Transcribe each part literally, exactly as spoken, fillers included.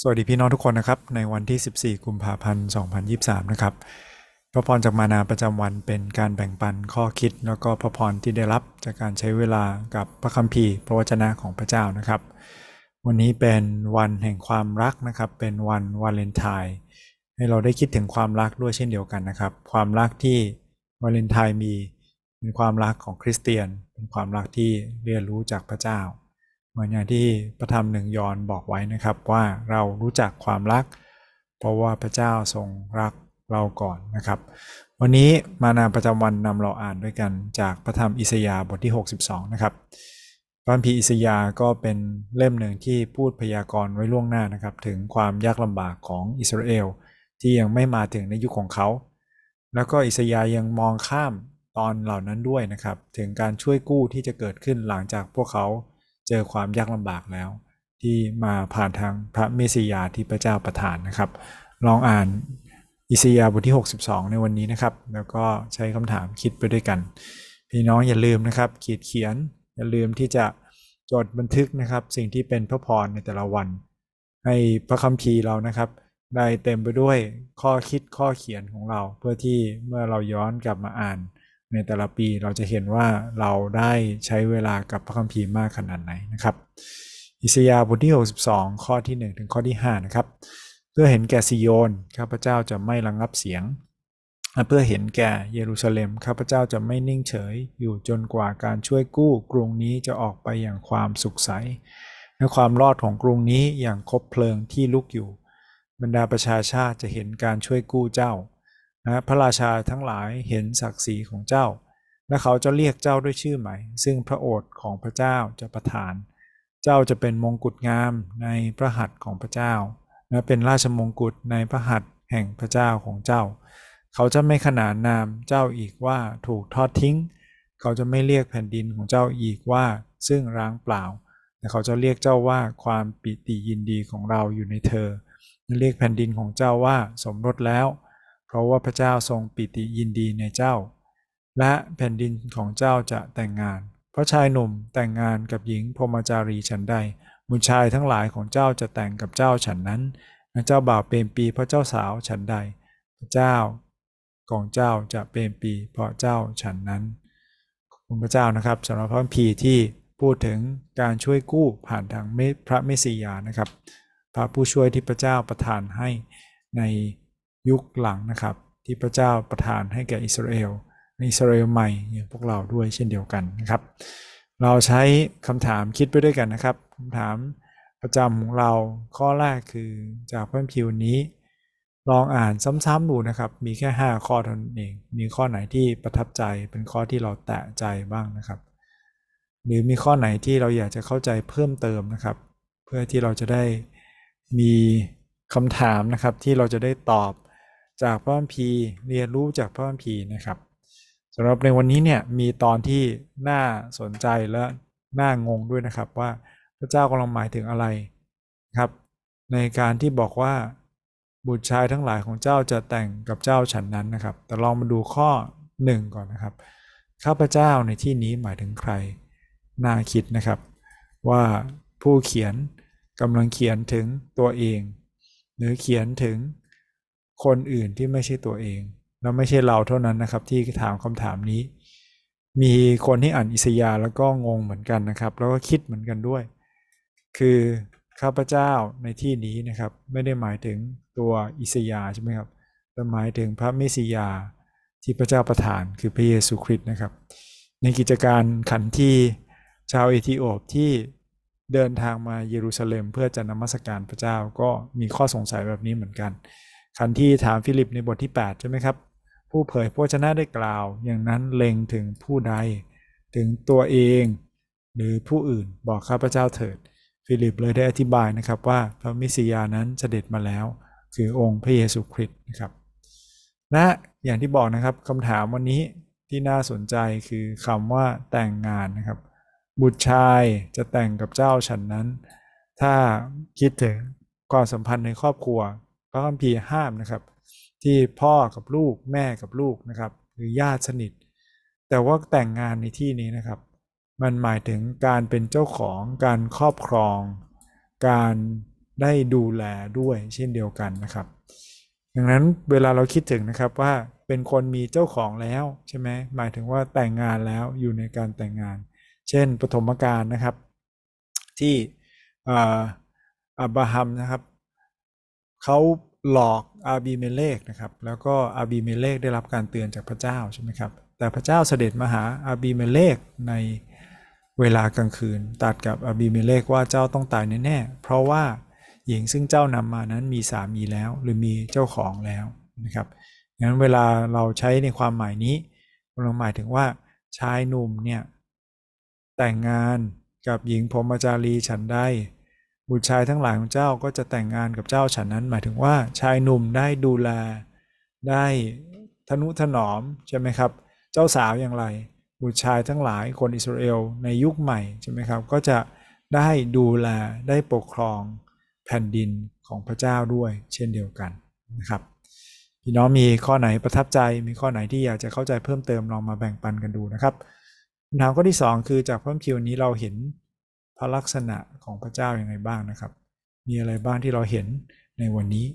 สวัสดีพี่น้องทุกคนนะครับในวันที่สิบสี่กุมภาพันธ์สองพันยี่สิบสามนะครับพระพรจากมานาประจำวันเป็นการแบ่งปันข้อคิดแล้วก็พระพรที่ได้รับจากการใช้เวลากับพระคัมภีร์พระวจนะของพระเจ้านะครับวันนี้เป็นวันแห่งความรักนะครับเป็นวันวาเลนไทน์ให้เราได้คิดถึงความรักด้วยเช่นเดียวกันนะครับความรักที่วาเลนไทน์มีเป็นความรักของคริสเตียนเป็นความรักที่เรียนรู้จากพระเจ้าเหมือนอย่างที่พระธรรมหนึ่งยอห์นบอกไว้นะครับว่าเรารู้จักความรักเพราะว่าพระเจ้าทรงรักเราก่อนนะครับวันนี้มานาประจำวันนำเราอ่านด้วยกันจากพระธรรมอิสยาห์บทที่หกสิบสองนะครับพระคัมภีร์อิสยาห์ก็เป็นเล่มหนึ่งที่พูดพยากรณ์ไว้ล่วงหน้านะครับถึงความยากลำบากของอิสราเอลที่ยังไม่มาถึงในยุค ของเขาแล้วก็อิสยาห์ยังมองข้ามตอนเหล่านั้นด้วยนะครับถึงการช่วยกู้ที่จะเกิดขึ้นหลังจากพวกเขาเจอความยากลำบากแล้วที่มาผ่านทางพระเมสสิยาห์ที่พระเจ้าประทานนะครับลองอ่านอิสยาห์บทที่หกสิบสองในวันนี้นะครับแล้วก็ใช้คำถามคิดไปด้วยกันพี่น้องอย่าลืมนะครับขีดเขียนอย่าลืมที่จะจดบันทึกนะครับสิ่งที่เป็นพระพรในแต่ละวันให้พระคัมภีร์เรานะครับได้เต็มไปด้วยข้อคิดข้อเขียนของเราเพื่อที่เมื่อเราย้อนกลับมาอ่านในแต่ละปีเราจะเห็นว่าเราได้ใช้เวลากับพระคัมภีร์มากขนาดไหนนะครับอิสยาห์บทที่หกสิบสองข้อที่หนึ่งถึงข้อที่ห้านะครับเพื่อเห็นแก่ซิโยนข้าพเจ้าจะไม่ระงับเสียงเพื่อเห็นแก่เยรูซาเล็มข้าพเจ้าจะไม่นิ่งเฉยอยู่จนกว่าการช่วยกู้กรุงนี้จะออกไปอย่างความสุขใสและความรอดของกรุงนี้อย่างคบเพลิงที่ลุกอยู่บรรดาประชาชาติจะเห็นการช่วยกู้เจ้านะพระราชาทั้งหลายเห็นศักดิ์ศรีของเจ้าและเขาจะเรียกเจ้าด้วยชื่อใหม่ซึ่งพระโอษฐ์ของพระเจ้าจะประทานเจ้าจะเป็นมงกุฎงามในพระหัตถ์ของพระเจ้าและเป็นราชมงกุฎในพระหัตถ์แห่งพระเจ้าของเจ้าเขาจะไม่ขนานนามเจ้าอีกว่าถูกทอดทิ้งเขาจะไม่เรียกแผ่นดินของเจ้าอีกว่าซึ่งร้างเปล่าแต่เขาจะเรียกเจ้าว่าความปิติยินดีของเราอยู่ในเธอเรียกแผ่นดินของเจ้าว่าสมรสแล้วเพราะว่าพระเจ้าทรงปิติยินดีในเจ้าและแผ่นดินของเจ้าจะแต่งงานเพราะชายหนุ่มแต่งงานกับหญิงพรหมจารีฉันใดบุตรชายทั้งหลายของเจ้าจะแต่งกับเจ้าฉันนั้นและเจ้าบ่าวเปรมปรีเพราะเจ้าสาวฉันใดพระเจ้าของเจ้าจะเปรมปรีเพราะเจ้าฉันนั้นขอบคุณพระเจ้านะครับสำหรับพระคัมภีร์ที่พูดถึงการช่วยกู้ผ่านทางพระเมสสิยาห์นะครับพระผู้ช่วยที่พระเจ้าประทานให้ในยุคหลังนะครับที่พระเจ้าประทานให้แก่อิสราเอลในอิสราเอลใหม่อย่างพวกเราด้วยเช่นเดียวกันนะครับเราใช้คำถามคิดไปด้วยกันนะครับคำถามประจำของเราข้อแรกคือจากพระคัมภีร์นี้ลองอ่านซ้ำๆดูนะครับมีแค่ห้าข้อเท่านั้นเองมีข้อไหนที่ประทับใจเป็นข้อที่เราแตะใจบ้างนะครับหรือมีข้อไหนที่เราอยากจะเข้าใจเพิ่มเติมนะครับเพื่อที่เราจะได้มีคำถามนะครับที่เราจะได้ตอบจากพระคัมภีร์เรียนรู้จากพระคัมภีร์นะครับสำหรับในวันนี้เนี่ยมีตอนที่น่าสนใจและน่างงด้วยนะครับว่าพระเจ้ากำลังหมายถึงอะไรครับในการที่บอกว่าบุตรชายทั้งหลายของเจ้าจะแต่งกับเจ้าฉันนั้นนะครับแต่ลองมาดูข้อหนึ่งก่อนนะครับข้าพเจ้าในที่นี้หมายถึงใครน่าคิดนะครับว่าผู้เขียนกำลังเขียนถึงตัวเองหรือเขียนถึงคนอื่นที่ไม่ใช่ตัวเองและไม่ใช่เราเท่านั้นนะครับที่ถามคำถามนี้มีคนที่อ่านอิสยาห์แล้วก็งงเหมือนกันนะครับแล้วก็คิดเหมือนกันด้วยคือข้าพเจ้าในที่นี้นะครับไม่ได้หมายถึงตัวอิสยาห์ใช่ไหมครับแต่หมายถึงพระเมสสิยาห์ที่พระเจ้าประทานคือพระเยซูคริสต์นะครับในกิจการขันทีชาวเอธิโอปที่เดินทางมาเยรูซาเล็มเพื่อจะนมัสการพระเจ้าก็มีข้อสงสัยแบบนี้เหมือนกันขันทีถามฟิลิปในบทที่แปดใช่ไหมครับผู้เผยพระวจนะได้กล่าวอย่างนั้นเล็งถึงผู้ใดถึงตัวเองหรือผู้อื่นบอกข้าพเจ้าเถิดฟิลิปเลยได้อธิบายนะครับว่าพระเมสสิยาห์นั้นเสด็จมาแล้วคือองค์พระเยซูคริสต์นะครับและอย่างที่บอกนะครับคำถามวันนี้ที่น่าสนใจคือคำว่าแต่งงานนะครับบุตรชายจะแต่งกับเจ้าฉันนั้นถ้าคิดถึงความสัมพันธ์ในครอบครัวพระคัมภีร์ห้ามนะครับที่พ่อกับลูกแม่กับลูกนะครับหรือญาติสนิทแต่ว่าแต่งงานในที่นี้นะครับมันหมายถึงการเป็นเจ้าของการครอบครองการ ได้ดูแลด้วยเช่นเดียวกันนะครับดังนั้นเวลาเราคิดถึงนะครับว่าเป็นคนมีเจ้าของแล้วใช่ไหมหมายถึงว่าแต่งงานแล้วอยู่ในการแต่งงานเช่นปฐมกาลนะครับที่อับราฮัมนะครับเขาหลอกอาบีเมเลกนะครับแล้วก็อาบีเมเลกได้รับการเตือนจากพระเจ้าใช่ไหมครับแต่พระเจ้าเสด็จมาหาอาบีเมเลกในเวลากลางคืนตรัสกับอาบีเมเลกว่าเจ้าต้องตายแน่ๆเพราะว่าหญิงซึ่งเจ้านำมานั้นมีสามีแล้วหรือมีเจ้าของแล้วนะครับงั้นเวลาเราใช้ในความหมายนี้เราหมายถึงว่าชายหนุ่มเนี่ยแต่งงานกับหญิงพรหมจารีฉันใดบุตรชายทั้งหลายของเจ้าก็จะแต่งงานกับเจ้าฉันนั้นหมายถึงว่าชายหนุ่มได้ดูแลได้ทนุถนอมใช่ไหมครับเจ้าสาวอย่างไรบุตรชายทั้งหลายคนอิสราเอลในยุคใหม่ใช่ไหมครับก็จะได้ดูแลได้ปกครองแผ่นดินของพระเจ้าด้วยเช่นเดียวกันนะครับพี่น้องมีข้อไหนประทับใจมีข้อไหนที่อยากจะเข้าใจเพิ่มเติมลองมาแบ่งปันกันดูนะครับคำถามข้อที่สองคือจากพระคัมภีร์นี้เราเห็นพระลักษณะของพระเจ้าอย่างไรบ้างนะครับมีอะไรบ้างที่เราเห็นในวันนี้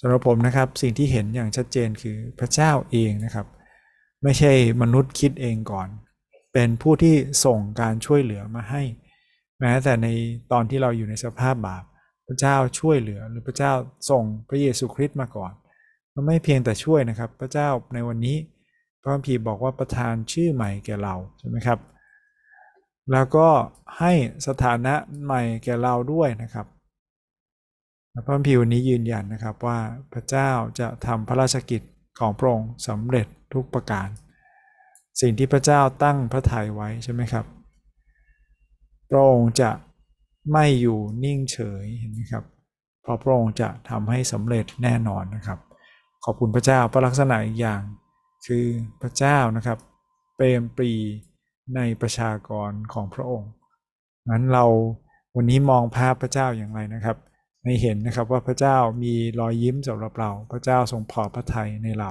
สำหรับผมนะครับสิ่งที่เห็นอย่างชัดเจนคือพระเจ้าเองนะครับไม่ใช่มนุษย์คิดเองก่อนเป็นผู้ที่ส่งการช่วยเหลือมาให้แม้แต่ในตอนที่เราอยู่ในสภาพบาปพระเจ้าช่วยเหลือหรือพระเจ้าส่งพระเยซูคริสต์มาก่อนมันไม่เพียงแต่ช่วยนะครับพระเจ้าในวันนี้พระคัมภีร์บอกว่าประทานชื่อใหม่แก่เราใช่ไหมครับแล้วก็ให้สถานะใหม่แก่เราด้วยนะครับพระคัมภีร์นี้ยืนยันนะครับว่าพระเจ้าจะทำพระราชกิจของพระองค์สำเร็จทุกประการสิ่งที่พระเจ้าตั้งพระทัยไว้ใช่ไหมครับพระองค์จะไม่อยู่นิ่งเฉยเห็นไหมครับเพราะพระองค์จะทำให้สำเร็จแน่นอนนะครับขอบคุณพระเจ้าพระลักษณะอีกอย่างคือพระเจ้านะครับเปรมปรีในประชากรของพระองค์งั้นเราวันนี้มองภาพพระเจ้าอย่างไรนะครับให้เห็นนะครับว่าพระเจ้ามีรอยยิ้มสำหรับเราพระเจ้าทรงพอพระทัยในเรา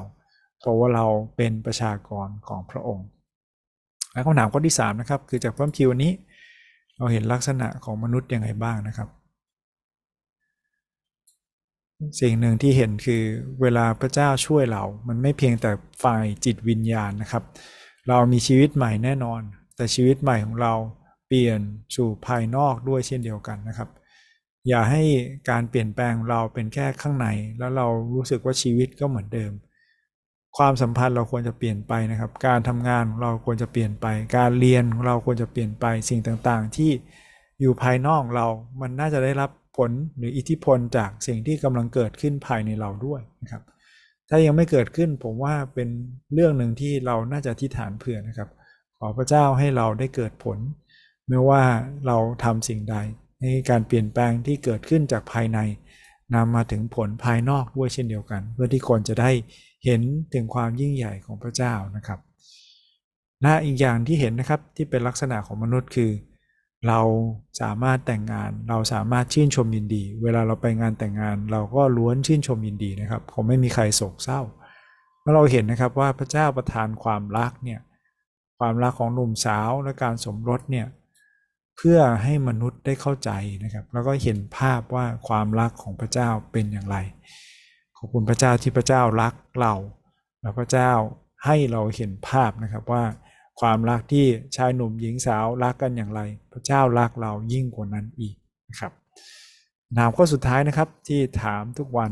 เพราะว่าเราเป็นประชากรของพระองค์และคำถามข้อที่สามนะครับคือจากพระคัมภีร์วันนี้เราเห็นลักษณะของมนุษย์ยังไงบ้างนะครับสิ่งหนึ่งที่เห็นคือเวลาพระเจ้าช่วยเรามันไม่เพียงแต่ฝ่ายจิตวิญญาณนะครับเรามีชีวิตใหม่แน่นอนแต่ชีวิตใหม่ของเราเปลี่ยนสู่ภายนอกด้วยเช่นเดียวกันนะครับอย่าให้การเปลี่ยนแปลงเราเป็นแค่ข้างในแล้วเรารู้สึกว่าชีวิตก็เหมือนเดิมความสัมพันธ์เราควรจะเปลี่ยนไปนะครับการทำงานของเราควรจะเปลี่ยนไปการเรียนของเราควรจะเปลี่ยนไปสิ่งต่างๆที่อยู่ภายนอกเรามันน่าจะได้รับผลหรืออิทธิพลจากสิ่งที่กำลังเกิดขึ้นภายในเราด้วยนะครับถ้ายังไม่เกิดขึ้นผมว่าเป็นเรื่องหนึ่งที่เราน่าจะอธิษฐานเผื่อนะครับขอพระเจ้าให้เราได้เกิดผลไม่ว่าเราทำสิ่งใดให้การเปลี่ยนแปลงที่เกิดขึ้นจากภายในนำมาถึงผลภายนอกด้วยเช่นเดียวกันเพื่อที่คนจะได้เห็นถึงความยิ่งใหญ่ของพระเจ้านะครับและอีกอย่างที่เห็นนะครับที่เป็นลักษณะของมนุษย์คือเราสามารถแต่งงานเราสามารถชื่นชมยินดีเวลาเราไปงานแต่งงานเราก็ล้วนชื่นชมยินดีนะครับคงไม่มีใครโศกเศร้าเมื่อเราเห็นนะครับว่าพระเจ้าประทานความรักเนี่ยความรักของหนุ่มสาวและการสมรสเนี่ยเพื่อให้มนุษย์ได้เข้าใจนะครับแล้วก็เห็นภาพว่าความรักของพระเจ้าเป็นอย่างไรขอบคุณพระเจ้าที่พระเจ้ารักเราและพระเจ้าให้เราเห็นภาพนะครับว่าความรักที่ชายหนุ่มหญิงสาวรักกันอย่างไรพระเจ้ารักเรายิ่งกว่านั้นอีกนะครับถามข้อสุดท้ายนะครับที่ถามทุกวัน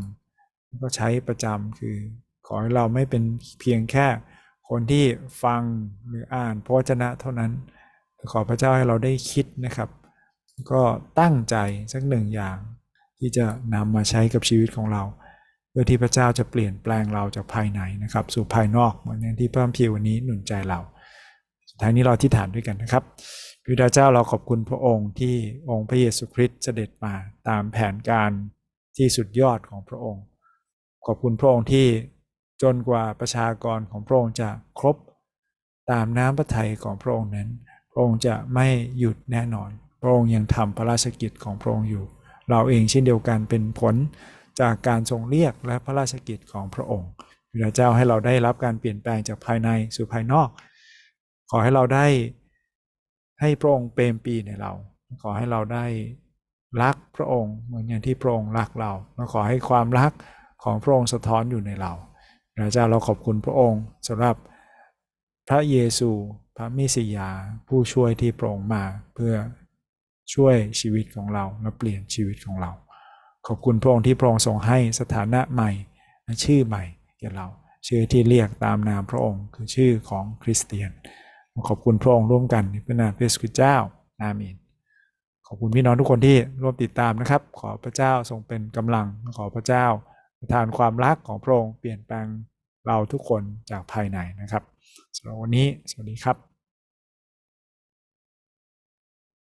ก็ใช้ประจำคือขอให้เราไม่เป็นเพียงแค่คนที่ฟังหรืออ่านพระวจนะเท่านั้นขอพระเจ้าให้เราได้คิดนะครับก็ตั้งใจสักหนึ่งอย่างที่จะนำมาใช้กับชีวิตของเราเพื่อที่พระเจ้าจะเปลี่ยนแปลงเราจากภายในนะครับสู่ภายนอกเหมือนอย่างที่พระคัมภีร์วันนี้หนุนใจเราท้ายนี้เราอธิษฐานด้วยกันนะครับพระบิดาเจ้าเราขอบคุณพระองค์ที่องค์พระเยซูคริสต์เสด็จมาตามแผนการที่สุดยอดของพระองค์ขอบคุณพระองค์ที่จนกว่าประชากรของพระองค์จะครบตามน้ำพระทัยของพระองค์นั้นพระองค์จะไม่หยุดแน่นอนพระองค์ยังทำพระราชกิจของพระองค์อยู่เราเองเช่นเดียวกันเป็นผลจากการทรงเรียกและพระราชกิจของพระองค์พระบิดาเจ้าให้เราได้รับการเปลี่ยนแปลงจากภายในสู่ภายนอกขอให้เราได้ให้พระองค์เปรมปรีในเราขอให้เราได้ รักพระองค์เหมือนอย่างที่พระองค์รักเราเราขอให้ความรักของพระองค์สะท้อนอยู่ในเราพระเจ้าเราขอบคุณพระองค์สำหรับพระเยซูพระมิสยาผู้ช่วยที่พระองค์มาเพื่อช่วยชีวิตของเราและเปลี่ยนชีวิตของเราขอบคุณพระองค์ที่พระองค์ทรงให้สถานะใหม่ชื่อใหม่แก่เราชื่อที่เรียกตามนามพระองค์คือชื่อของคริสเตียนขอบคุณพระองค์ร่วมกันในพระนามพระเยซูคริสต์เจ้าอาเมนขอบคุณพี่น้องทุกคนที่ร่วมติดตามนะครับขอพระเจ้าทรงเป็นกำลังขอพระเจ้าประทานความรักของพระองค์เปลี่ยนแปลงเราทุกคนจากภายในนะครับสำหรับวันนี้สวัสดีครับ